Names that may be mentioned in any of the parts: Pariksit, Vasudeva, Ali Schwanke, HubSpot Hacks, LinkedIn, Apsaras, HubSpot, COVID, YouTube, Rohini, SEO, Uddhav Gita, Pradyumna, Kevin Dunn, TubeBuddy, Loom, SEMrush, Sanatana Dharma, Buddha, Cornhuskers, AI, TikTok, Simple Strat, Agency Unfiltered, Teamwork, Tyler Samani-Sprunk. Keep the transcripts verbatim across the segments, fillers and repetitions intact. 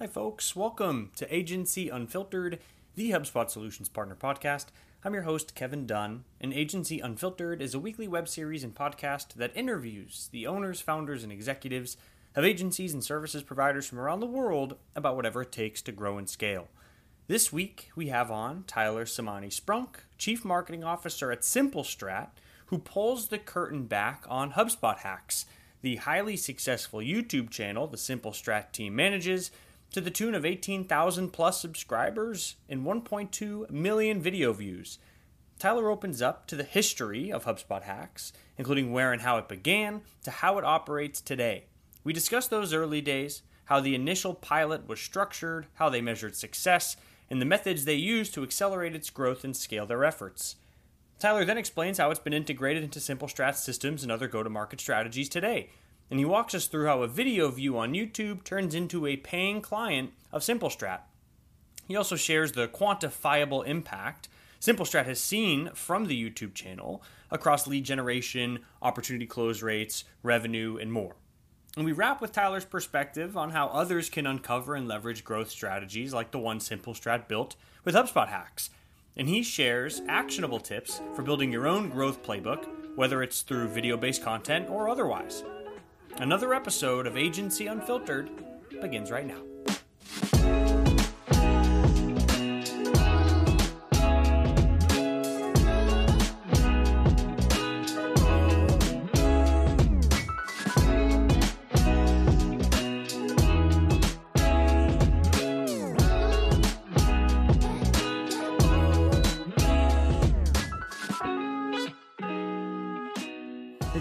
Hi folks, welcome to Agency Unfiltered, the HubSpot Solutions Partner Podcast. I'm your host, Kevin Dunn, and Agency Unfiltered is a weekly web series and podcast that interviews the owners, founders, and executives of agencies and services providers from around the world about whatever it takes to grow and scale. This week, we have on Tyler Samani-Sprunk, Chief Marketing Officer at Simple Strat, who pulls the curtain back on HubSpot Hacks, the highly successful YouTube channel the Simple Strat team manages, to the tune of eighteen thousand plus subscribers and one point two million video views. Tyler opens up to the history of HubSpot Hacks, including where and how it began to how it operates today. We discuss those early days, how the initial pilot was structured, how they measured success, and the methods they used to accelerate its growth and scale their efforts. Tyler then explains how it's been integrated into Simple Strat systems and other go-to-market strategies today. And he walks us through how a video view on YouTube turns into a paying client of Simple Strat. He also shares the quantifiable impact Simple Strat has seen from the YouTube channel across lead generation, opportunity close rates, revenue, and more. And we wrap with Tyler's perspective on how others can uncover and leverage growth strategies like the one Simple Strat built with HubSpot Hacks. And he shares actionable tips for building your own growth playbook, whether it's through video-based content or otherwise. Another episode of Agency Unfiltered begins right now.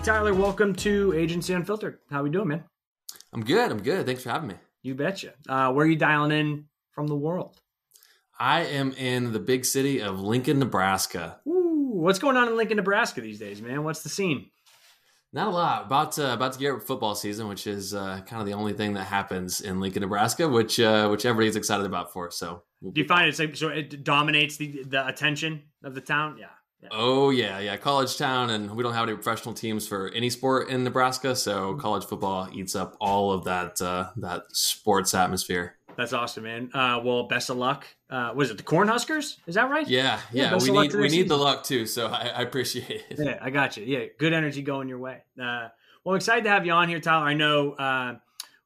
Tyler, welcome to Agency Unfiltered. How we doing, man? I'm good. I'm good. Thanks for having me. You betcha. Uh, where are you dialing in from the world? I am in the big city of Lincoln, Nebraska. Ooh, what's going on in Lincoln, Nebraska these days, man? What's the scene? Not a lot. About to, about to get up football season, which is uh, kind of the only thing that happens in Lincoln, Nebraska, which uh, which everybody's excited about for. So, we'll do you find it's like, so it dominates the, the attention of the town? Yeah. Yeah. Oh, yeah, yeah. College town, and we don't have any professional teams for any sport in Nebraska, so college football eats up all of that uh, that sports atmosphere. That's awesome, man. Uh, well, best of luck. Uh, was it the Cornhuskers? Is that right? Yeah, yeah. yeah we need we season. need the luck, too, so I, I appreciate it. Yeah, I got you. Yeah, good energy going your way. Uh, well, I'm excited to have you on here, Tyler. I know uh,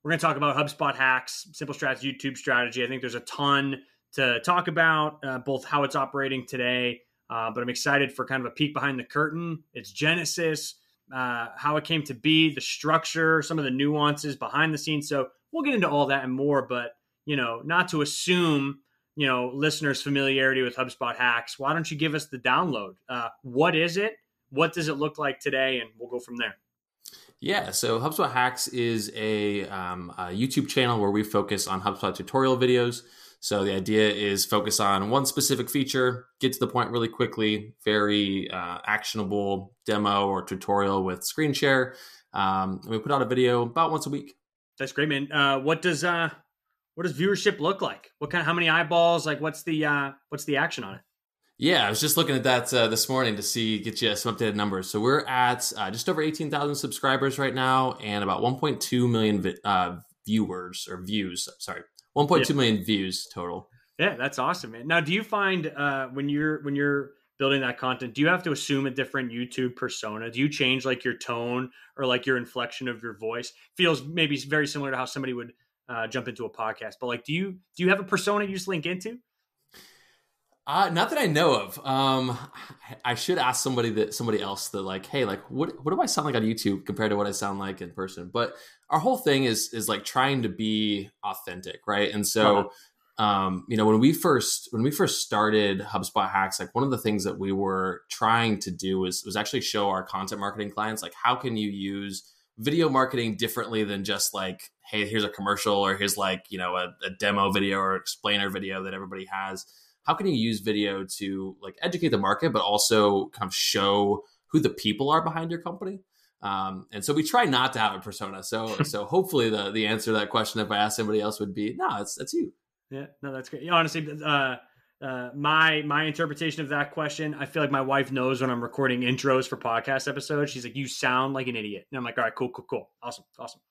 we're going to talk about HubSpot Hacks, Simple Strat's YouTube strategy. I think there's a ton to talk about, uh, both how it's operating today, Uh, but I'm excited for kind of a peek behind the curtain, its genesis, uh, how it came to be, the structure, some of the nuances behind the scenes. So we'll get into all that and more, but, you know, not to assume, you know, listeners' familiarity with HubSpot Hacks. Why don't you give us the download? Uh, what is it? What does it look like today? And we'll go from there. Yeah, so HubSpot Hacks is a, um, a YouTube channel where we focus on HubSpot tutorial videos. So the idea is focus on one specific feature, get to the point really quickly, very uh, actionable demo or tutorial with screen share. Um, and we put out a video about once a week. That's great, man. Uh, what does uh, what does viewership look like? What kind of, how many eyeballs? Like, what's the uh, what's the action on it? Yeah, I was just looking at that uh, this morning to see, get you some updated numbers. So we're at uh, just over eighteen thousand subscribers right now, and about one point two million vi- uh, viewers or views. Sorry. one point two yeah. million views total. Yeah, that's awesome, man. Now, do you find uh, when you're when you're building that content, do you have to assume a different YouTube persona? Do you change like your tone or like your inflection of your voice? Feels maybe very similar to how somebody would uh, jump into a podcast. But like, do you do you have a persona you just link into? Uh, not that I know of. Um, I, I should ask somebody that somebody else that like, hey, like what what do I sound like on YouTube compared to what I sound like in person? But our whole thing is is like trying to be authentic, right? And so, um, you know, when we first when we first started HubSpot Hacks, like one of the things that we were trying to do was was actually show our content marketing clients like how can you use video marketing differently than just like, hey, here's a commercial or here's like, you know, a, a demo video or explainer video that everybody has. How can you use video to like educate the market, but also kind of show who the people are behind your company? Um, and so we try not to have a persona. So, so hopefully the, the answer to that question, if I asked somebody else, would be, no, it's, that's you. Yeah, no, that's great. Honestly, uh, uh, my, my interpretation of that question, I feel like my wife knows when I'm recording intros for podcast episodes, she's like, you sound like an idiot. And I'm like, all right, cool, cool, cool. Awesome. Awesome.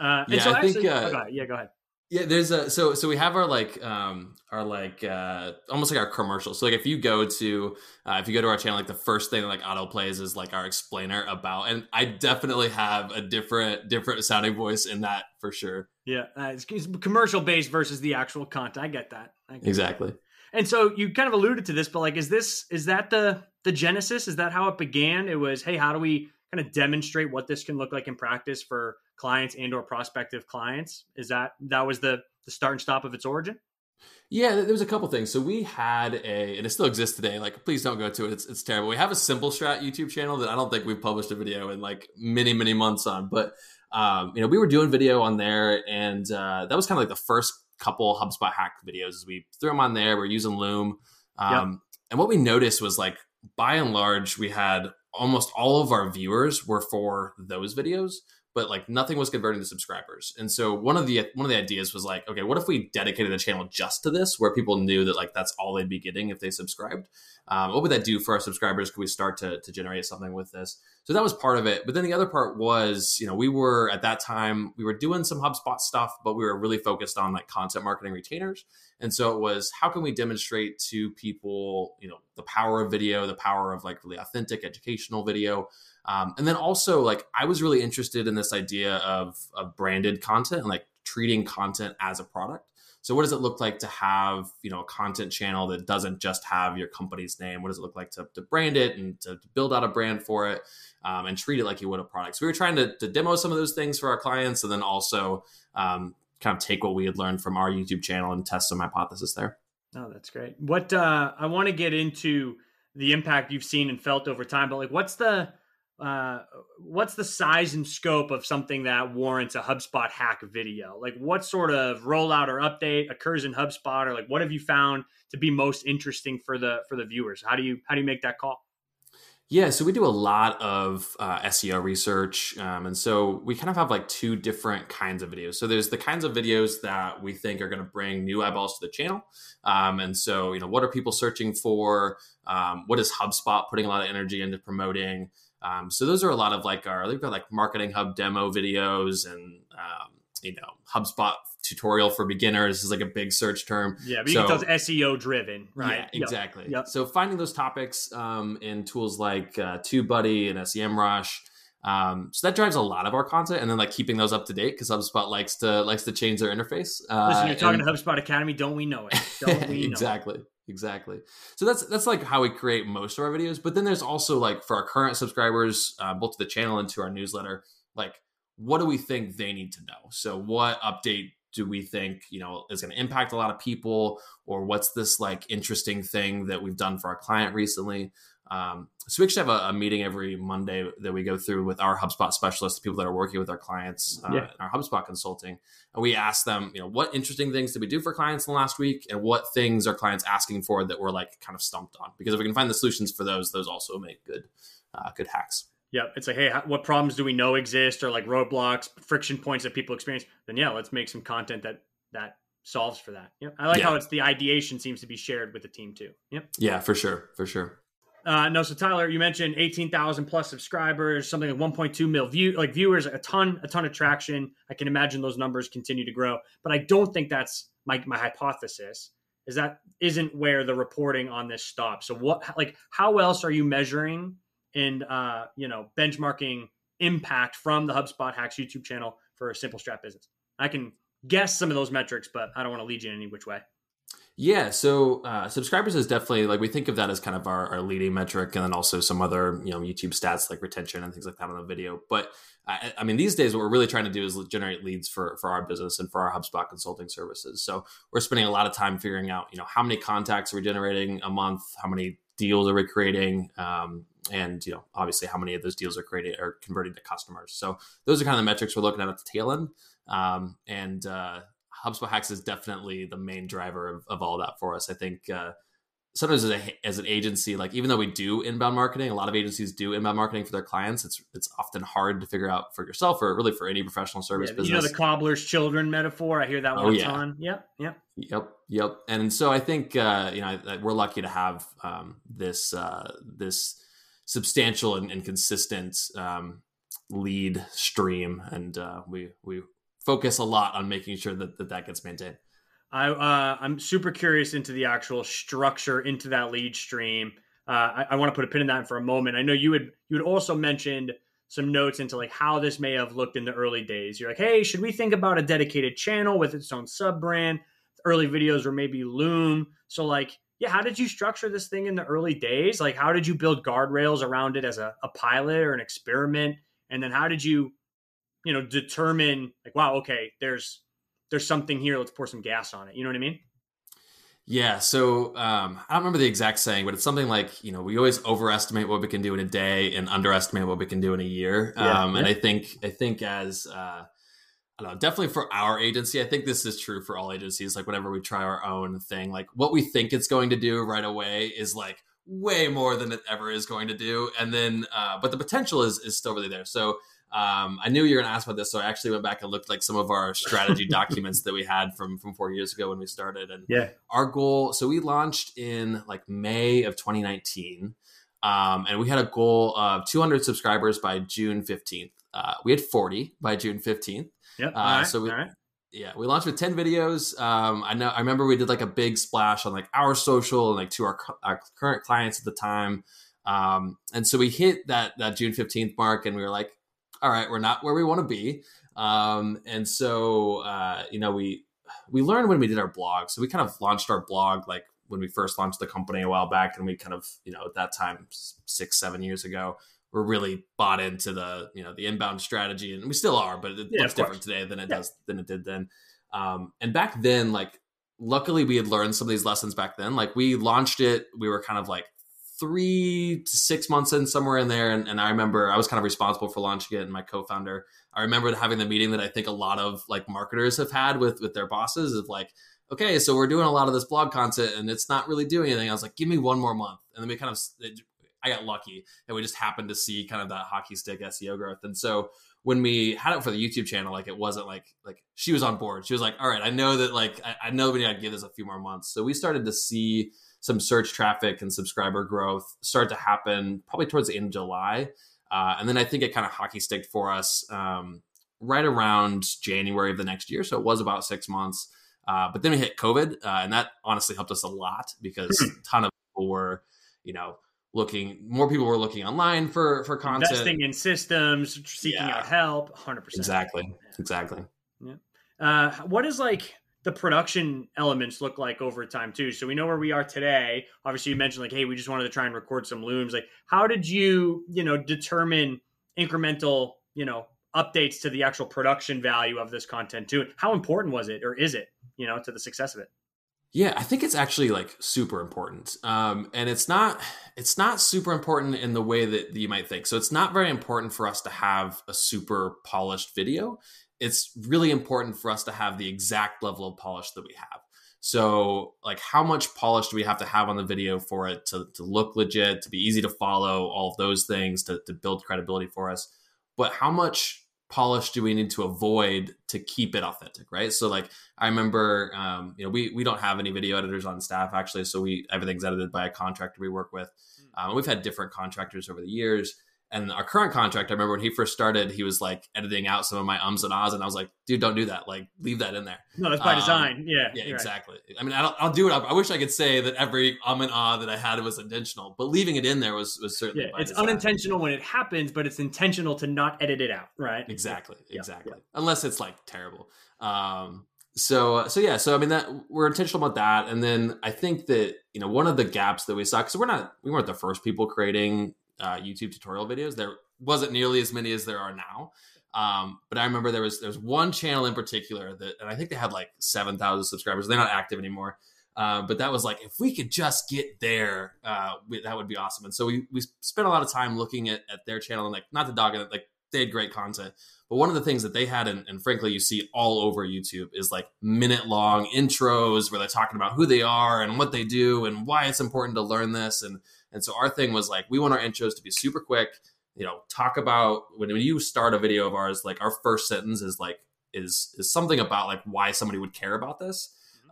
Uh, and yeah, so I actually, think, uh, oh, go ahead. yeah, go ahead. Yeah, there's a so so we have our like um our like uh almost like our commercials. So like if you go to uh, if you go to our channel, like the first thing that like auto plays is like our explainer about, and I definitely have a different different sounding voice in that for sure. Yeah, uh, it's, it's commercial based versus the actual content. I get that. I get exactly. That. And so you kind of alluded to this, but like, is this is that the the genesis? Is that how it began? It was, hey, how do we kind of demonstrate what this can look like in practice for clients and or prospective clients? Is that, that was the, the start and stop of its origin? Yeah, there was a couple things. So we had a, and it still exists today. Like, please don't go to it. It's, it's terrible. We have a Simple Strat YouTube channel that I don't think we've published a video in like many, many months on, but um, you know, we were doing video on there, and uh, that was kind of like the first couple HubSpot hack videos. We threw them on there. We're using Loom. Um, yep. And what we noticed was like, by and large, we had almost all of our viewers were for those videos, but like nothing was converting to subscribers. And so one of the one of the ideas was like, okay, what if we dedicated the channel just to this, where people knew that like that's all they'd be getting if they subscribed? Um, what would that do for our subscribers? Could we start to to generate something with this? So that was part of it. But then the other part was, you know, we were at that time, we were doing some HubSpot stuff, but we were really focused on like content marketing retainers. And so it was, how can we demonstrate to people, you know, the power of video, the power of like really authentic educational video. Um, and then also, like, I was really interested in this idea of, of branded content and like treating content as a product. So what does it look like to have, you know, a content channel that doesn't just have your company's name? What does it look like to, to brand it and to, to build out a brand for it, um, and treat it like you would a product? So we were trying to, to demo some of those things for our clients, and then also um, kind of take what we had learned from our YouTube channel and test some hypothesis there. Oh, that's great. What uh, I want to get into the impact you've seen and felt over time, but like, what's the Uh, what's the size and scope of something that warrants a HubSpot hack video? Like, what sort of rollout or update occurs in HubSpot, or like, what have you found to be most interesting for the for the viewers? How do you how do you make that call? Yeah, so we do a lot of uh, S E O research, um, and so we kind of have like two different kinds of videos. So there's the kinds of videos that we think are going to bring new eyeballs to the channel, um, and so you know, what are people searching for? Um, what is HubSpot putting a lot of energy into promoting? Um, so those are a lot of like our, they've got like Marketing Hub demo videos, and, um, you know, HubSpot tutorial for beginners is like a big search term. Yeah, but you so, can tell it's S E O driven, right? Yeah, exactly. Yep. Yep. So finding those topics um, in tools like uh, TubeBuddy and SEMrush. Um, so that drives a lot of our content, and then like keeping those up to date, because HubSpot likes to likes to change their interface. Uh, Listen, you're talking and, to HubSpot Academy, don't we know it? Don't we know exactly. It? Exactly. So that's that's like how we create most of our videos. But then there's also like for our current subscribers, uh, both to the channel and to our newsletter, like what do we think they need to know? So what update do we think, you know, is going to impact a lot of people, or what's this like interesting thing that we've done for our client recently? Um, so we actually have a, a meeting every Monday that we go through with our HubSpot specialists, people that are working with our clients, uh, yeah. in our HubSpot consulting. And we ask them, you know, what interesting things did we do for clients in the last week, and what things are clients asking for that we're like kind of stumped on? Because if we can find the solutions for those, those also make good, uh, good hacks. Yeah. It's like, hey, what problems do we know exist, or like roadblocks, friction points that people experience? Then yeah, let's make some content that, that solves for that. Yep. I like yeah. how it's the ideation seems to be shared with the team too. Yep. Yeah, for sure. For sure. Uh, no, so Tyler, you mentioned eighteen thousand plus subscribers, something like one point two million view, like viewers, a ton, a ton of traction. I can imagine those numbers continue to grow, but I don't think that's my my hypothesis. Is that isn't where the reporting on this stops. So what, like, how else are you measuring and uh, you know, benchmarking impact from the HubSpot Hacks YouTube channel for a Simple Strat business? I can guess some of those metrics, but I don't want to lead you in any which way. Yeah. So uh, subscribers is definitely like, we think of that as kind of our, our leading metric, and then also some other, you know, YouTube stats like retention and things like that on the video. But I, I mean, these days, what we're really trying to do is generate leads for, for our business and for our HubSpot consulting services. So we're spending a lot of time figuring out, you know, how many contacts are we generating a month? How many deals are we creating? Um, and, you know, obviously how many of those deals are created or converting to customers. So those are kind of the metrics we're looking at at the tail end. Um, and, uh, HubSpot Hacks is definitely the main driver of, of all that for us. I think uh, sometimes as, a, as an agency, like even though we do inbound marketing, a lot of agencies do inbound marketing for their clients. It's it's often hard to figure out for yourself, or really for any professional service yeah, business. You know, the cobbler's children metaphor. I hear that one oh, a yeah. ton. Yep, yep. Yep, yep. And so I think, uh, you know, we're lucky to have um, this, uh, this substantial and, and consistent um, lead stream. And uh, we we focus a lot on making sure that that, that gets maintained. I, uh, I'm super curious into the actual structure into that lead stream. Uh, I, I want to put a pin in that for a moment. I know you had, you had also mentioned some notes into like how this may have looked in the early days. You're like, hey, should we think about a dedicated channel with its own sub brand? Early videos were maybe Loom. So like, yeah, how did you structure this thing in the early days? Like, how did you build guardrails around it as a, a pilot or an experiment? And then how did you, you know, determine like, wow, okay, there's, there's something here. Let's pour some gas on it. You know what I mean? Yeah. So um, I don't remember the exact saying, but it's something like, you know, we always overestimate what we can do in a day and underestimate what we can do in a year. Yeah, um, yeah. And I think, I think as, uh, I don't know, definitely for our agency, I think this is true for all agencies. Like whenever we try our own thing, like what we think it's going to do right away is like way more than it ever is going to do. And then, uh, but the potential is is still really there. So Um, I knew you were going to ask about this, so I actually went back and looked like some of our strategy documents that we had from, from four years ago when we started. And yeah. our goal, so we launched in like May of twenty nineteen, um, and we had a goal of two hundred subscribers by June fifteenth. Uh, we had forty by June fifteenth. Yep. Uh, all right. So we, all right. yeah, we launched with ten videos. Um, I know, I remember we did like a big splash on like our social and like to our, our current clients at the time. Um, and so we hit that, that June fifteenth mark, and we were like, all right, we're not where we want to be. Um, and so, uh, you know, we, we learned when we did our blog. So we kind of launched our blog, like when we first launched the company a while back, and we kind of, you know, at that time, six, seven years ago, we're really bought into the, you know, the inbound strategy, and we still are, but it yeah, looks different today than it yeah. does, than it did then. Um, and back then, like, luckily we had learned some of these lessons back then. Like we launched it, we were kind of like, three to six months in, somewhere in there. And, and I remember I was kind of responsible for launching it, and my co-founder, I remember having the meeting that I think a lot of like marketers have had with, with their bosses of like, okay, so we're doing a lot of this blog content and it's not really doing anything. I was like, give me one more month. And then we kind of, it, I got lucky and we just happened to see kind of that hockey stick S E O growth. And so when we had it for the YouTube channel, like it wasn't like, like she was on board. She was like, all right, I know that like, I, I know we gotta give this a few more months. So we started to see some search traffic and subscriber growth start to happen probably towards the end of July. Uh, and then I think it kind of hockey sticked for us um, right around January of the next year. So it was about six months. Uh, but then we hit COVID. Uh, and that honestly helped us a lot, because a ton of people were, you know, looking, more people were looking online for, for content. Investing in systems, seeking yeah. out help, one hundred percent. Exactly, exactly. Yeah. Uh, what is like... the production elements look like over time too. So we know where we are today. Obviously you mentioned like, hey, we just wanted to try and record some Looms. Like how did you, you know, determine incremental, you know, updates to the actual production value of this content too? How important was it, or is it, you know, to the success of it? Yeah, I think it's actually like super important. Um, and it's not, it's not super important in the way that, that you might think. So it's not very important for us to have a super polished video. It's really important for us to have the exact level of polish that we have. So like how much polish do we have to have on the video for it to, to look legit, to be easy to follow, all of those things to, to build credibility for us. But how much polish do we need to avoid to keep it authentic, right? So like I remember, um, you know, we we don't have any video editors on staff actually. So we everything's edited by a contractor we work with. Um, we've had different contractors over the years. And our current contract, I remember when he first started, he was like editing out some of my ums and ahs. And I was like, dude, don't do that. Like, leave that in there. No, that's by um, design. Yeah. Yeah, exactly. Right. I mean, I don't, I'll do it. I wish I could say that every um and ah that I had was intentional, but leaving it in there was, was certainly. Yeah, by it's design. Unintentional when it happens, but it's intentional to not edit it out. Right. Exactly. Yeah. Exactly. Yeah. Unless it's like terrible. Um, so, so yeah, so I mean that we're intentional about that. And then I think that, you know, one of the gaps that we saw, cause we're not, we weren't the first people creating Uh, YouTube tutorial videos. There wasn't nearly as many as there are now. Um, but I remember there was, there's one channel in particular that, and I think they had like seven thousand subscribers. They're not active anymore. Uh, but that was like, if we could just get there, uh, we, that would be awesome. And so we, we spent a lot of time looking at, at their channel, and like, not to dog it, like they had great content, but one of the things that they had, and, and frankly, you see all over YouTube is like minute long intros where they're talking about who they are and what they do and why it's important to learn this. And And so our thing was like, we want our intros to be super quick, you know, talk about when, when you start a video of ours, like our first sentence is like, is, is something about like why somebody would care about this.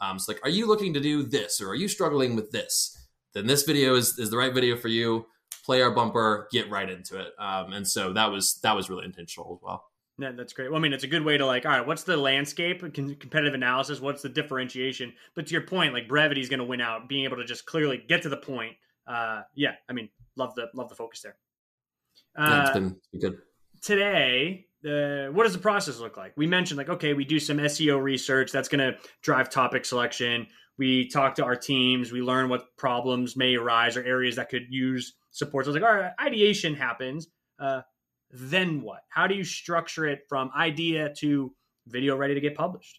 Um, so like, are you looking to do this, or are you struggling with this? Then this video is, is the right video for you. Play our bumper, get right into it. Um, and so that was, that was really intentional as well. Yeah, that's great. Well, I mean, it's a good way to like, all right, what's the landscape, competitive analysis? What's the differentiation? But to your point, like brevity is going to win out, being able to just clearly get to the point. Uh, yeah. I mean, love the, love the focus there. Uh, yeah, it's been good. Today, uh, what does the process look like? We mentioned like, okay, we do some S E O research. That's going to drive topic selection. We talk to our teams. We learn what problems may arise or areas that could use support. So it's like, all right, ideation happens. Uh, Then what? How do you structure it from idea to video ready to get published?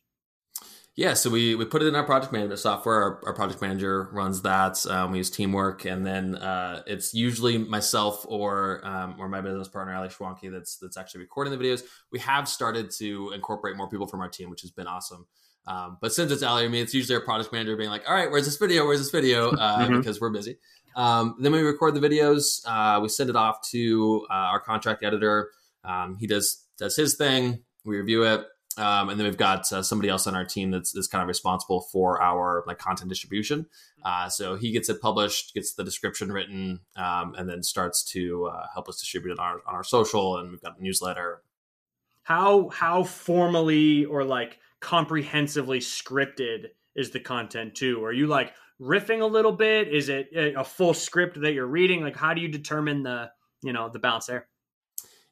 Yeah, so we, we put it in our project management software. Our, our project manager runs that. Um, we use Teamwork, and then uh, it's usually myself or um, or my business partner, Ali Schwanke, that's that's actually recording the videos. We have started to incorporate more people from our team, which has been awesome. Um, but since it's Ali or me, it's usually our project manager being like, all right, where's this video? Where's this video? Uh, mm-hmm. Because we're busy. Um, then we record the videos. Uh, we send it off to uh, our contract editor. Um, he does does his thing. We review it, um, and then we've got uh, somebody else on our team that's that's kind of responsible for our like content distribution. Uh, so he gets it published, gets the description written, um, and then starts to uh, help us distribute it on our, on our social. And we've got a newsletter. How how formally or like comprehensively scripted is the content too? Are you like riffing a little bit? Is it a full script that you're reading? Like, how do you determine the, you know, the balance there?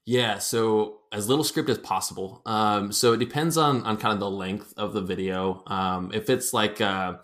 Yeah. So as little script as possible. Um, so it depends on, on kind of the length of the video. Um, if it's like a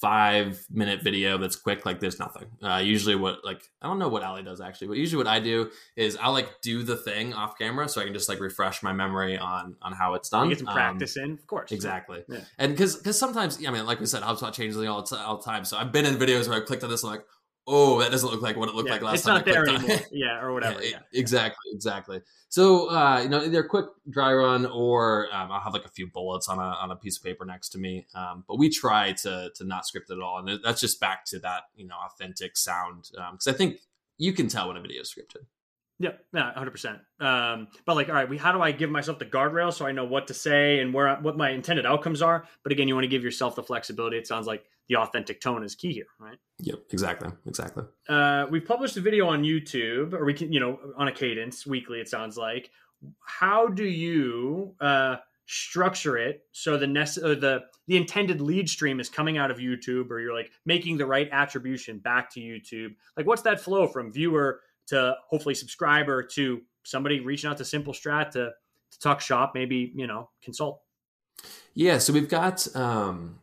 five minute video, that's quick, like there's nothing. Uh, usually what, like, I don't know what Ali does actually, but usually what I do is I'll like do the thing off camera. So I can just like refresh my memory on, on how it's done. You get some practice um, in, of course. Exactly. Yeah. And cause, cause sometimes, I mean, like we said, HubSpot changes all, t- all the time. So I've been in videos where I clicked on this and I'm like, oh, that doesn't look like what it looked yeah, like last it's time. It's not I there anymore. Yeah, or whatever. Yeah, yeah. Exactly, exactly. So, uh, you know, either a quick dry run or um, I'll have like a few bullets on a on a piece of paper next to me. Um, but we try to to not script it at all, and that's just back to that you know authentic sound because um, I think you can tell when a video is scripted. Yep, yeah, one hundred percent. Um, but like, all right, we, how do I give myself the guardrails so I know what to say and where what my intended outcomes are? But again, you want to give yourself the flexibility. It sounds like the authentic tone is key here, right? Yep, exactly, exactly. Uh, we've published a video on YouTube, or we can, you know, on a cadence weekly, it sounds like. How do you uh, structure it so the, nece- or the the intended lead stream is coming out of YouTube, or you're like making the right attribution back to YouTube? Like, what's that flow from viewer to hopefully subscriber to somebody reaching out to Simple Strat to, to talk shop, maybe, you know, consult? Yeah, so we've got... Um...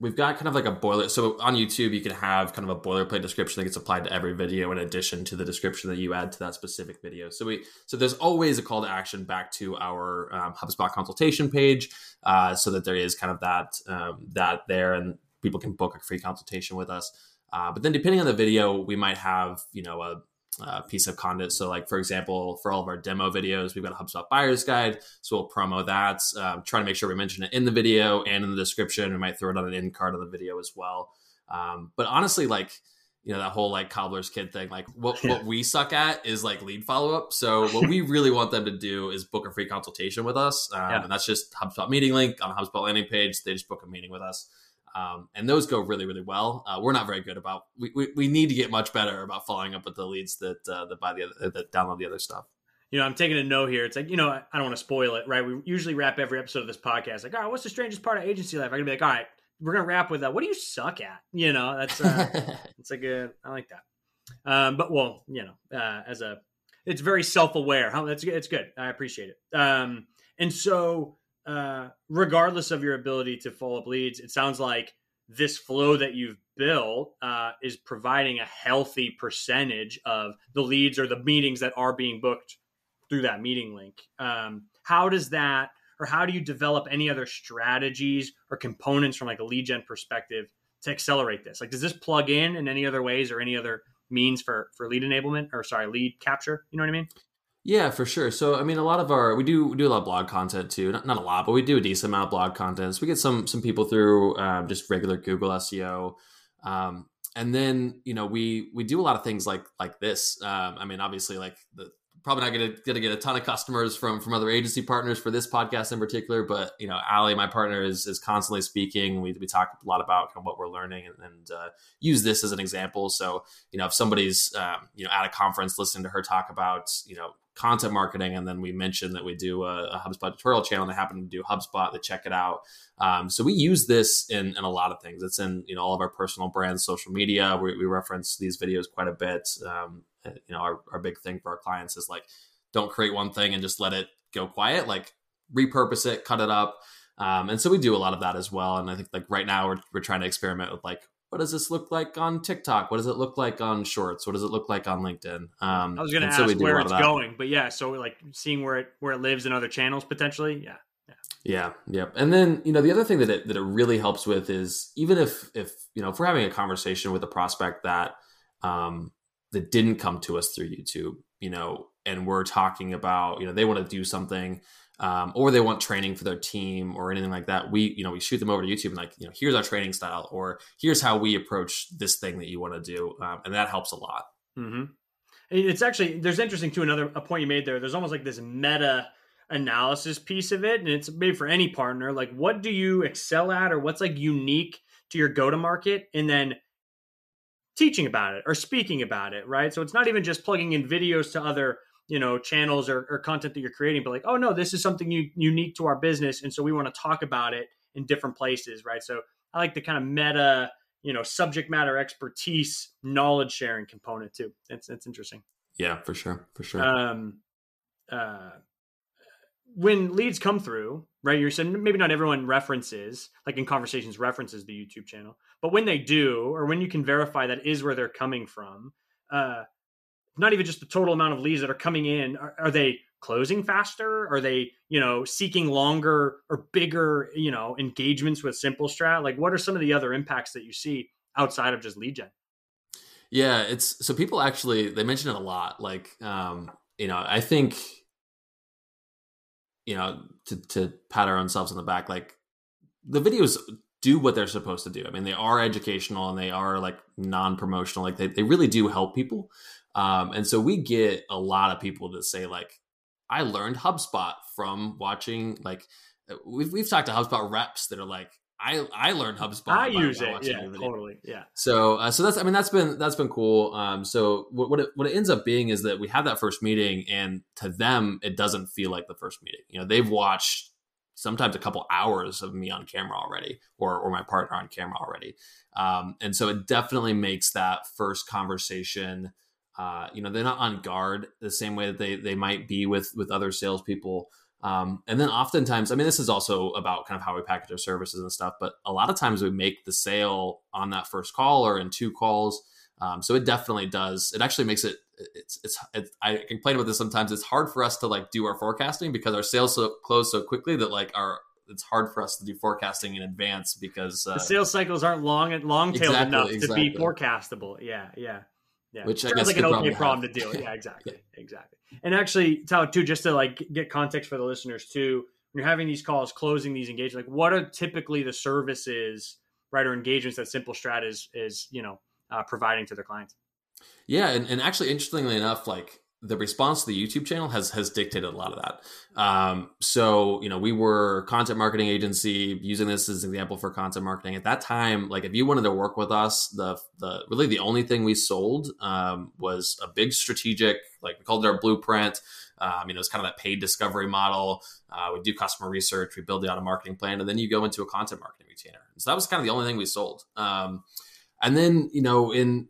We've got kind of like a boiler. So on YouTube, you can have kind of a boilerplate description that gets applied to every video in addition to the description that you add to that specific video. So we, so there's always a call to action back to our um, HubSpot consultation page uh, so that there is kind of that, um, that there, and people can book a free consultation with us. Uh, but then depending on the video, we might have, you know, a, Uh, piece of content. So like, for example, for all of our demo videos, we've got a HubSpot buyer's guide. So we'll promo that, um, try to make sure we mention it in the video and in the description. We might throw it on an end card of the video as well. Um, but honestly, like, you know, that whole like cobbler's kid thing, like what, what we suck at is like lead follow-up. So what we really want them to do is book a free consultation with us. Um, yeah. And that's just HubSpot meeting link on a HubSpot landing page. They just book a meeting with us. Um, and those go really, really well. Uh, we're not very good about, we, we, we need to get much better about following up with the leads that, uh, that buy the other, that download the other stuff. You know, I'm taking a note here. It's like, you know, I don't want to spoil it, right? We usually wrap every episode of this podcast. Like, all right, what's the strangest part of agency life? I'm gonna be like, all right, we're going to wrap with that. What do you suck at? You know, that's, uh, it's like a, I like that. Um, but well, you know, uh, as a, it's very self-aware. Huh? That's good. It's good. I appreciate it. Um, and so, Uh, regardless of your ability to follow up leads, it sounds like this flow that you've built uh, is providing a healthy percentage of the leads or the meetings that are being booked through that meeting link. Um, how does that, or how do you develop any other strategies or components from like a lead gen perspective to accelerate this? Like, does this plug in in any other ways or any other means for, for lead enablement or sorry, lead capture? You know what I mean? Yeah, for sure. So, I mean, a lot of our, we do we do a lot of blog content too. Not, not a lot, but we do a decent amount of blog content. So we get some some people through um, just regular Google S E O. Um, and then, you know, we we do a lot of things like like this. Um, I mean, obviously, like the, probably not going to get a ton of customers from from other agency partners for this podcast in particular. But, you know, Ali, my partner, is is constantly speaking. We we talk a lot about kind of what we're learning and, and uh, use this as an example. So, you know, if somebody's, um, you know, at a conference listening to her talk about, you know, content marketing. And then we mentioned that we do a, a HubSpot tutorial channel, and I happen to do HubSpot, to check it out. Um, so we use this in, in a lot of things. It's in, you know, all of our personal brands, social media. We, we reference these videos quite a bit. Um, you know, our, our big thing for our clients is like, don't create one thing and just let it go quiet, like repurpose it, cut it up. Um, and so we do a lot of that as well. And I think like right now we're, we're trying to experiment with like, what does this look like on TikTok? What does it look like on Shorts? What does it look like on LinkedIn? Um, I was going to ask so where it's going, but yeah. So like seeing where it, where it lives in other channels potentially. Yeah. Yeah. Yeah. Yep. Yeah. And then, you know, the other thing that it, that it really helps with is even if, if, you know, if we're having a conversation with a prospect that, um, that didn't come to us through YouTube, you know, and we're talking about, you know, they want to do something, Um, or they want training for their team or anything like that. We, you know, we shoot them over to YouTube and like, you know, here's our training style, or here's how we approach this thing that you want to do. Um, and that helps a lot. Mm-hmm. It's actually, there's interesting too, another a point you made there. There's almost like this meta analysis piece of it. And it's made for any partner. Like, what do you excel at, or what's like unique to your go-to-market, and then teaching about it or speaking about it. Right. So it's not even just plugging in videos to other, you know, channels or, or content that you're creating, but like, oh no, this is something you, unique to our business. And so we want to talk about it in different places. Right. So I like the kind of meta, you know, subject matter expertise, knowledge sharing component too. That's, that's interesting. Yeah, for sure. For sure. Um, uh, when leads come through, right, you're saying maybe not everyone references, like in conversations, references the YouTube channel, but when they do, or when you can verify that is where they're coming from, uh, not even just the total amount of leads that are coming in. Are, are they closing faster? Are they, you know, seeking longer or bigger, you know, engagements with Simple Strat? Like, what are some of the other impacts that you see outside of just lead gen? Yeah, it's, so people actually, they mention it a lot. Like, um, you know, I think, you know, to, to pat our own selves on the back, like the videos do what they're supposed to do. I mean, they are educational and they are like non-promotional. Like they, they really do help people. Um, and so we get a lot of people that say like, I learned HubSpot from watching, like we've, we've talked to HubSpot reps that are like, I, I learned HubSpot. I use it. Yeah, totally. Yeah. So, uh, so that's, I mean, that's been, that's been cool. Um, so what, what it, what it ends up being is that we have that first meeting, and to them, it doesn't feel like the first meeting. You know, they've watched sometimes a couple hours of me on camera already, or, or my partner on camera already. Um, and so it definitely makes that first conversation, Uh, you know, they're not on guard the same way that they they might be with with other salespeople. Um, and then oftentimes, I mean, this is also about kind of how we package our services and stuff, but a lot of times we make the sale on that first call or in two calls. Um, so it definitely does. It actually makes it, it's, it's, it's, I complain about this sometimes. It's hard for us to like do our forecasting because our sales so, close so quickly that like our, it's hard for us to do forecasting in advance because uh, the sales cycles aren't long and long tailed exactly, enough to exactly. be forecastable. Yeah. Yeah. Yeah. Which I guess like an okay problem to deal with. Yeah, exactly. yeah. Exactly. And actually, Tyler, too, just to like get context for the listeners too, when you're having these calls, closing these engagements, like what are typically the services, right, or engagements that Simple Strat is, is you know, uh, providing to their clients? Yeah. And, and actually, interestingly enough, like the response to the YouTube channel has has dictated a lot of that. Um, so, you know, we were a content marketing agency using this as an example for content marketing. At that time, like if you wanted to work with us, the the really the only thing we sold um, was a big strategic, like we called it our blueprint. Um, you know, it's kind of that paid discovery model. Uh, we do customer research, we build the auto marketing plan, and then you go into a content marketing retainer. So that was kind of the only thing we sold. Um, and then, you know, in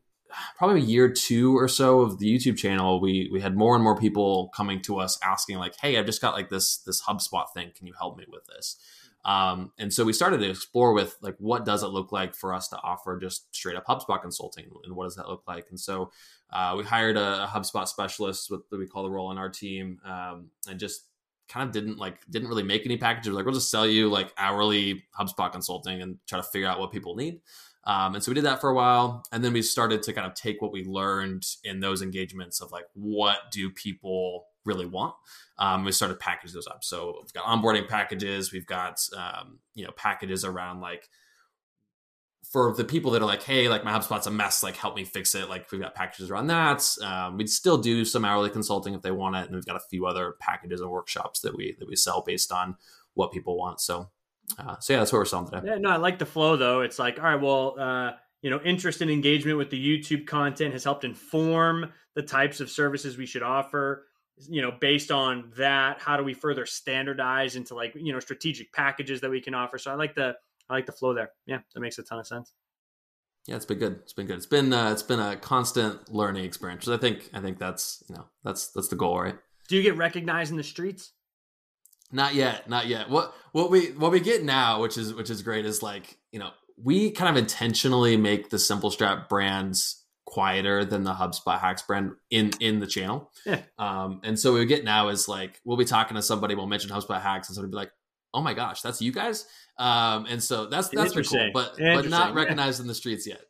probably year two or so of the YouTube channel, we we had more and more people coming to us asking like, hey, I've just got like this, this HubSpot thing. Can you help me with this? Um, and so we started to explore with like, what does it look like for us to offer just straight up HubSpot consulting? And what does that look like? And so uh, we hired a, a HubSpot specialist with that we call the role in our team um, and just kind of didn't like, didn't really make any packages. Like, we'll just sell you like hourly HubSpot consulting and try to figure out what people need. Um, and so we did that for a while, and then we started to kind of take what we learned in those engagements of like, what do people really want? Um, we started to package those up. So we've got onboarding packages. We've got, um, you know, packages around like for the people that are like, hey, like my HubSpot's a mess, like help me fix it. Like we've got packages around that. Um, we'd still do some hourly consulting if they want it. And we've got a few other packages and workshops that we, that we sell based on what people want. So Uh, so yeah, that's what we're selling today. Yeah, no, I like the flow though. It's like, all right, well, uh, you know, interest and engagement with the YouTube content has helped inform the types of services we should offer. you know, based on that, how do we further standardize into like, you know, strategic packages that we can offer? So I like the, I like the flow there. Yeah. That makes a ton of sense. Yeah. It's been good. It's been good. It's been, uh, it's been a constant learning experience. I think, I think that's, you know, that's, that's the goal, right? Do you get recognized in the streets? Not yet. Not yet. What, what we, what we get now, which is, which is great is like, you know, we kind of intentionally make the Simple Strat brands quieter than the HubSpot Hacks brand in, in the channel. Yeah. Um, and so what we get now is like, we'll be talking to somebody, we'll mention HubSpot Hacks and somebody be like, oh my gosh, that's you guys. Um, and so that's, that's pretty cool, but, but not recognized yeah. in the streets yet.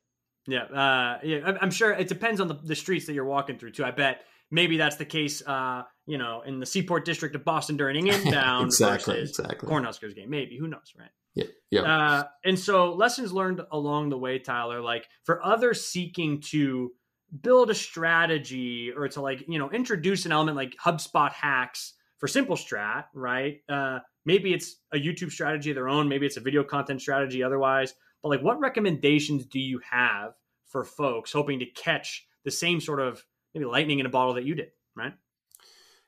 Yeah. Uh, yeah. I'm sure it depends on the, the streets that you're walking through too. I bet maybe that's the case, uh, you know, in the Seaport district of Boston during inbound exactly, versus exactly. Cornhuskers game, maybe, who knows, right? Yeah. yeah. Uh, and so lessons learned along the way, Tyler, like for others seeking to build a strategy or to like, you know, introduce an element like HubSpot Hacks for Simple Strat, right? Uh, maybe it's a YouTube strategy of their own. Maybe it's a video content strategy otherwise. But like what recommendations do you have for folks hoping to catch the same sort of maybe lightning in a bottle that you did, right?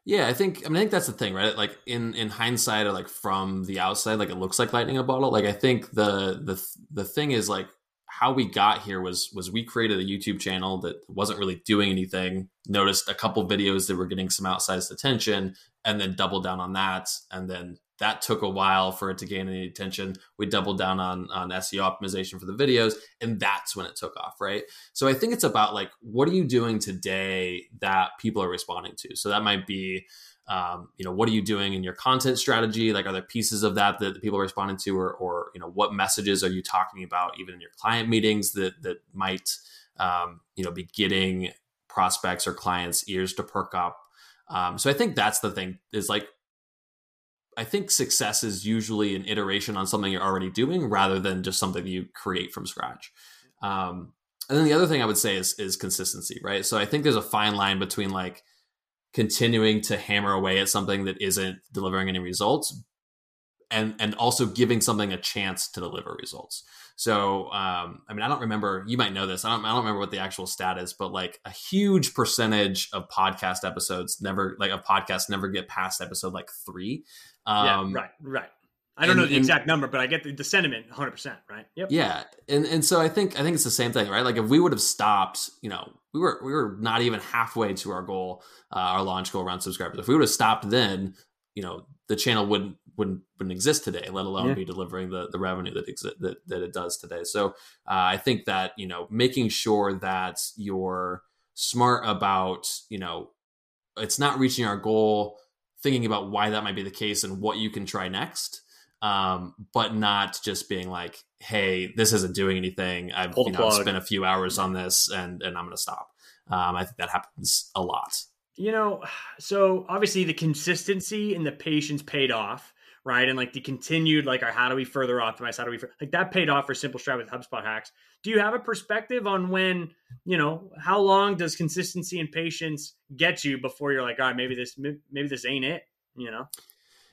Yeah, I think I mean I think that's the thing, right? Like in, in hindsight or like from the outside, like it looks like lightning in a bottle. Like I think the the the thing is like how we got here was was we created a YouTube channel that wasn't really doing anything, noticed a couple videos that were getting some outsized attention, and then doubled down on that. And then that took a while for it to gain any attention. We doubled down on on S E O optimization for the videos, and that's when it took off, right? So I think it's about like, what are you doing today that people are responding to? So that might be, um, you know, what are you doing in your content strategy? Like, are there pieces of that that people are responding to, or, or you know, what messages are you talking about even in your client meetings that that might, um, you know, be getting prospects or clients' ears to perk up? Um, so I think that's the thing is like, I think success is usually an iteration on something you're already doing rather than just something you create from scratch. Um, and then the other thing I would say is, is consistency, right? So I think there's a fine line between like continuing to hammer away at something that isn't delivering any results and, and also giving something a chance to deliver results. So, um, I mean, I don't remember, you might know this. I don't, I don't remember what the actual stat is, but like a huge percentage of podcast episodes never like a podcast never get past episode like three. Um, yeah, right, right. I don't and, know the and, exact number, but I get the, the sentiment one hundred percent, right? Yep. Yeah. And, and so I think, I think it's the same thing, right? Like if we would have stopped, you know, we were, we were not even halfway to our goal, uh, our launch goal around subscribers. If we would have stopped then, you know, the channel wouldn't, wouldn't, wouldn't exist today, let alone yeah. be delivering the, the revenue that, exi- that, that it does today. So uh, I think that, you know, making sure that you're smart about, you know, it's not reaching our goal, thinking about why that might be the case and what you can try next. Um, but not just being like, hey, this isn't doing anything. I've you know, spent a few hours on this and, and I'm going to stop. Um, I think that happens a lot. You know, so obviously the consistency and the patience paid off, right? And like the continued, like, our, how do we further optimize? How do we, like that paid off for Simple Strat with HubSpot Hacks. Do you have a perspective on when, you know, how long does consistency and patience get you before you're like, all right, maybe this, maybe this ain't it, you know?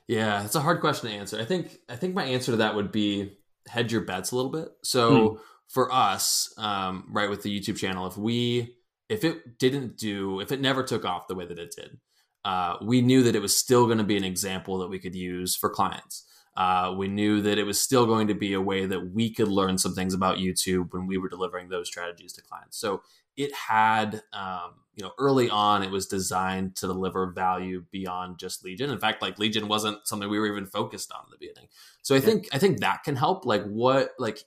Yeah, it's a hard question to answer. I think, I think my answer to that would be hedge your bets a little bit. So hmm. for us, um, right, with the YouTube channel, if we, If it didn't do, if it never took off the way that it did, uh, we knew that it was still going to be an example that we could use for clients. Uh, we knew that it was still going to be a way that we could learn some things about YouTube when we were delivering those strategies to clients. So it had, um, you know, early on, it was designed to deliver value beyond just Legion. In fact, like Legion wasn't something we were even focused on in the beginning. So I yeah. think I think that can help. Like what, like.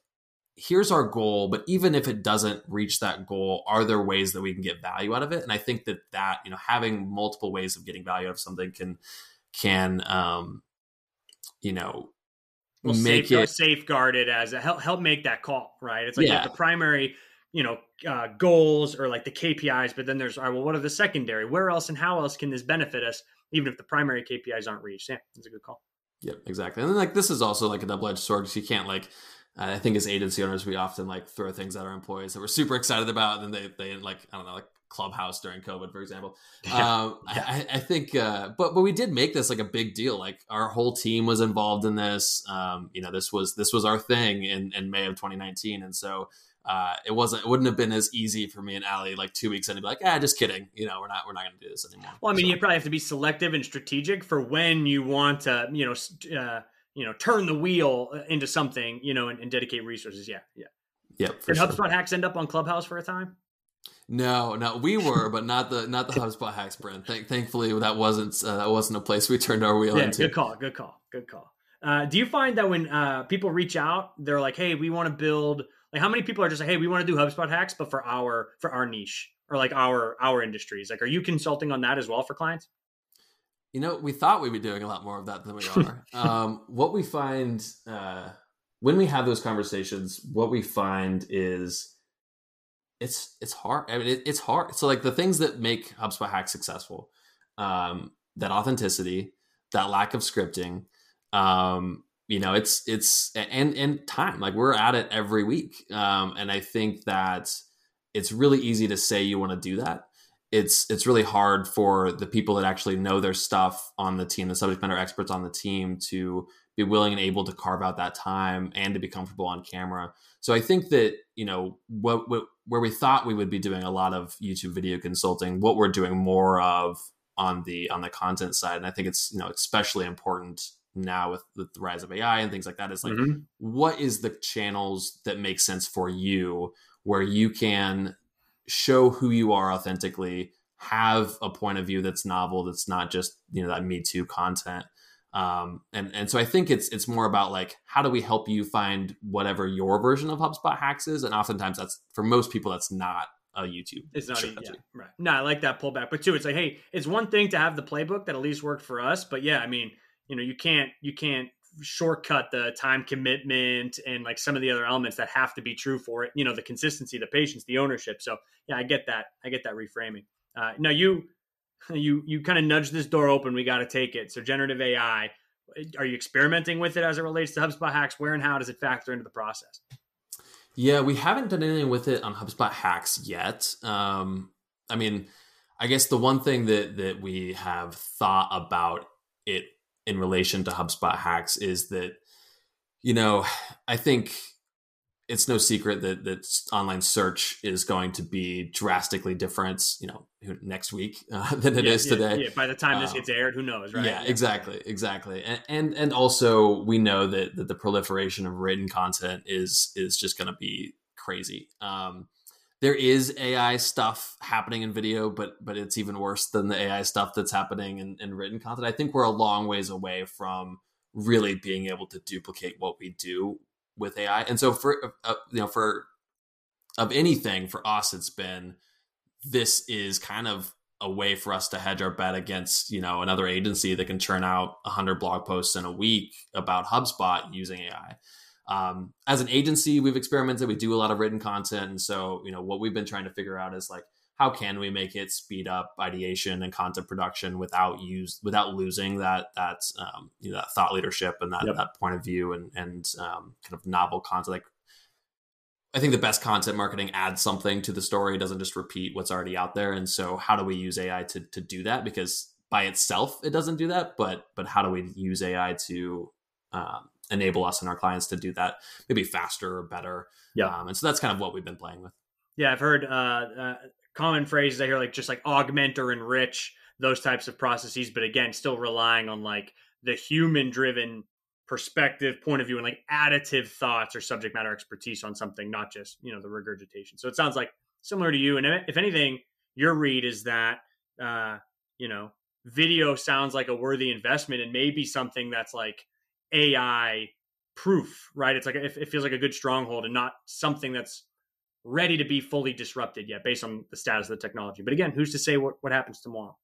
Here's our goal, but even if it doesn't reach that goal, are there ways that we can get value out of it? And I think that that, you know, having multiple ways of getting value out of something can, can, um, you know, well, make safe, it safeguard it as a help, help make that call, right? It's like, yeah. you have the primary, you know, uh, goals or like the K P Is, but then there's, all right, well, what are the secondary? Where else and how else can this benefit us? Even if the primary K P Is aren't reached. Yeah. That's a good call. Yep, exactly. And then like, this is also like a double-edged sword because you can't like, I think as agency owners, we often like throw things at our employees that we're super excited about. And then they, they like, I don't know, like Clubhouse during COVID, for example. Yeah. Um, I, I think, uh, but, but we did make this like a big deal. Like our whole team was involved in this. Um, you know, this was, this was our thing in, in May of twenty nineteen. And so uh, it wasn't, it wouldn't have been as easy for me and Ali like two weeks in and be like, ah, just kidding. You know, we're not, we're not going to do this anymore. Well, I mean, so. You probably have to be selective and strategic for when you want to, you know, uh, you know, turn the wheel into something, you know, and, and dedicate resources. Yeah. Yeah. Yep. Did sure. HubSpot Hacks end up on Clubhouse for a time? No, no, we were, but not the not the HubSpot Hacks brand. Thank, thankfully, that wasn't uh, that wasn't a place we turned our wheel yeah, into. Good call, good call, good call. Uh, do you find that when uh, people reach out, they're like, "Hey, we want to build." Like, how many people are just like, "Hey, we want to do HubSpot Hacks, but for our for our niche or like our our industries." Like, are you consulting on that as well for clients? You know, we thought we'd be doing a lot more of that than we are. um, what we find uh, when we have those conversations, what we find is. It's it's hard. I mean, it, it's hard. So like the things that make HubSpot Hacks successful, um, that authenticity, that lack of scripting, um, you know, it's it's and and time. Like we're at it every week, um, and I think that it's really easy to say you want to do that. It's it's really hard for the people that actually know their stuff on the team, the subject matter experts on the team, to be willing and able to carve out that time and to be comfortable on camera. So I think that, you know, what, what where we thought we would be doing a lot of YouTube video consulting, what we're doing more of on the on the content side. And I think it's, you know, especially important now with, with the rise of A I and things like that, is like, mm-hmm. What is the channels that make sense for you where you can show who you are authentically, have a point of view that's novel, that's not just, you know, that Me Too content. Um, and, and so I think it's, it's more about like, how do we help you find whatever your version of HubSpot Hacks is? And oftentimes that's, for most people, that's not a YouTube. It's not, a, yeah, right. No, I like that pullback, but two, it's like, hey, it's one thing to have the playbook that at least worked for us, but yeah, I mean, you know, you can't, you can't shortcut the time commitment and like some of the other elements that have to be true for it. You know, the consistency, the patience, the ownership. So yeah, I get that. I get that reframing. Uh, now you, You you kind of nudge this door open. We got to take it. So generative A I, are you experimenting with it as it relates to HubSpot Hacks? Where and how does it factor into the process? Yeah, we haven't done anything with it on HubSpot Hacks yet. Um, I mean, I guess the one thing that that we have thought about it in relation to HubSpot Hacks is that, you know, I think it's no secret that that online search is going to be drastically different, you know, next week uh, than it yeah, is yeah, today. Yeah. By the time this um, gets aired, who knows, right? Yeah, yeah. exactly, exactly. And, and and also we know that that the proliferation of written content is is just going to be crazy. Um, there is A I stuff happening in video, but but it's even worse than the A I stuff that's happening in, in written content. I think we're a long ways away from really being able to duplicate what we do with A I. And so for, uh, you know, for, of anything for us, it's been, this is kind of a way for us to hedge our bet against, you know, another agency that can churn out a hundred blog posts in a week about HubSpot using A I. Um, as an agency, we've experimented, we do a lot of written content. And so, you know, what we've been trying to figure out is like, how can we make it speed up ideation and content production without use, without losing that that um, you know, that thought leadership and that, yep. that point of view and and um, kind of novel content. Like, I think the best content marketing adds something to the story, doesn't just repeat what's already out there. And so, how do we use A I to to do that? Because by itself, it doesn't do that. But but how do we use A I to um, enable us and our clients to do that maybe faster or better? Yeah. Um, and so that's kind of what we've been playing with. Yeah, I've heard. Uh, uh... Common phrases I hear, like just like augment or enrich, those types of processes, but again, still relying on like the human driven perspective, point of view, and like additive thoughts or subject matter expertise on something, not just, you know, the regurgitation. So it sounds like similar to you. And if anything, your read is that, uh, you know, video sounds like a worthy investment and maybe something that's like A I proof, right? It's like, it, it feels like a good stronghold and not something that's ready to be fully disrupted yet based on the status of the technology. But again, who's to say what, what happens tomorrow?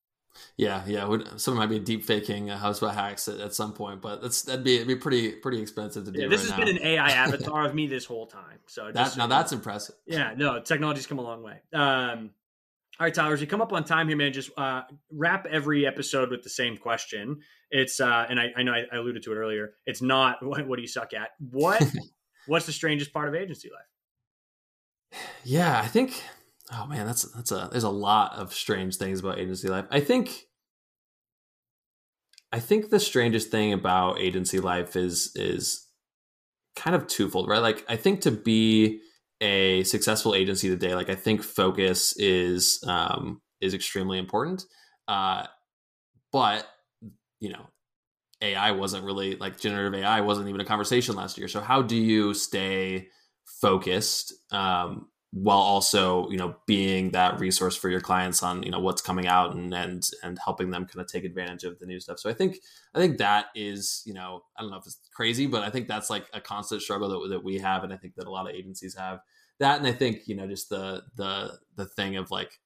Yeah. Yeah. Someone might be deep faking uh, HubSpot Hacks at, at some point, but that's, that'd be, it'd be pretty, pretty expensive to do. Yeah, this right has now. Been an A I avatar of me this whole time. So that, just, now that's impressive. Yeah, no, technology's come a long way. Um, all right, Tyler, as you come up on time here, man, just uh, wrap every episode with the same question. It's, uh, and I, I know I, I alluded to it earlier. It's not, what, what do you suck at? What, what's the strangest part of agency life? Yeah, I think, oh man, that's, that's a, there's a lot of strange things about agency life. I think, I think the strangest thing about agency life is, is kind of twofold, right? Like I think to be a successful agency today, like I think focus is um, is extremely important. Uh, but you know, A I wasn't really like generative A I wasn't even a conversation last year. So how do you stay focused um, while also, you know, being that resource for your clients on, you know, what's coming out and, and, and helping them kind of take advantage of the new stuff. So I think, I think that is, you know, I don't know if it's crazy, but I think that's like a constant struggle that, that we have. And I think that a lot of agencies have that. And I think, you know, just the, the, the thing of like,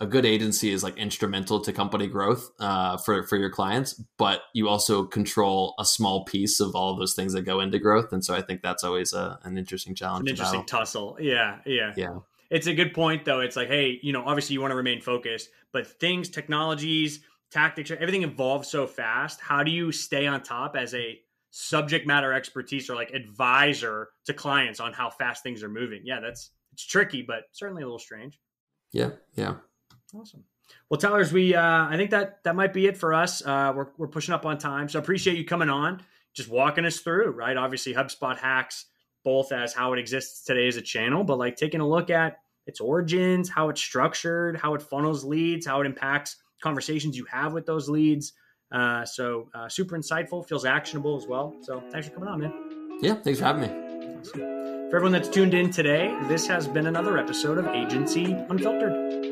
a good agency is like instrumental to company growth uh, for, for your clients, but you also control a small piece of all of those things that go into growth. And so I think that's always a, an interesting challenge. An interesting tussle. Yeah. Yeah. Yeah. It's a good point though. It's like, hey, you know, obviously you want to remain focused, but things, technologies, tactics, everything evolves so fast. How do you stay on top as a subject matter expertise or like advisor to clients on how fast things are moving? Yeah. That's, it's tricky, but certainly a little strange. Yeah. Yeah. Awesome. Well, Tyler, as we, uh, I think that that might be it for us. Uh, we're we're pushing up on time, so appreciate you coming on, just walking us through, right? Obviously, HubSpot Hacks, both as how it exists today as a channel, but like taking a look at its origins, how it's structured, how it funnels leads, how it impacts conversations you have with those leads. Uh, so uh, super insightful, feels actionable as well. So thanks for coming on, man. Yeah, thanks for having me. Awesome. For everyone that's tuned in today, this has been another episode of Agency Unfiltered.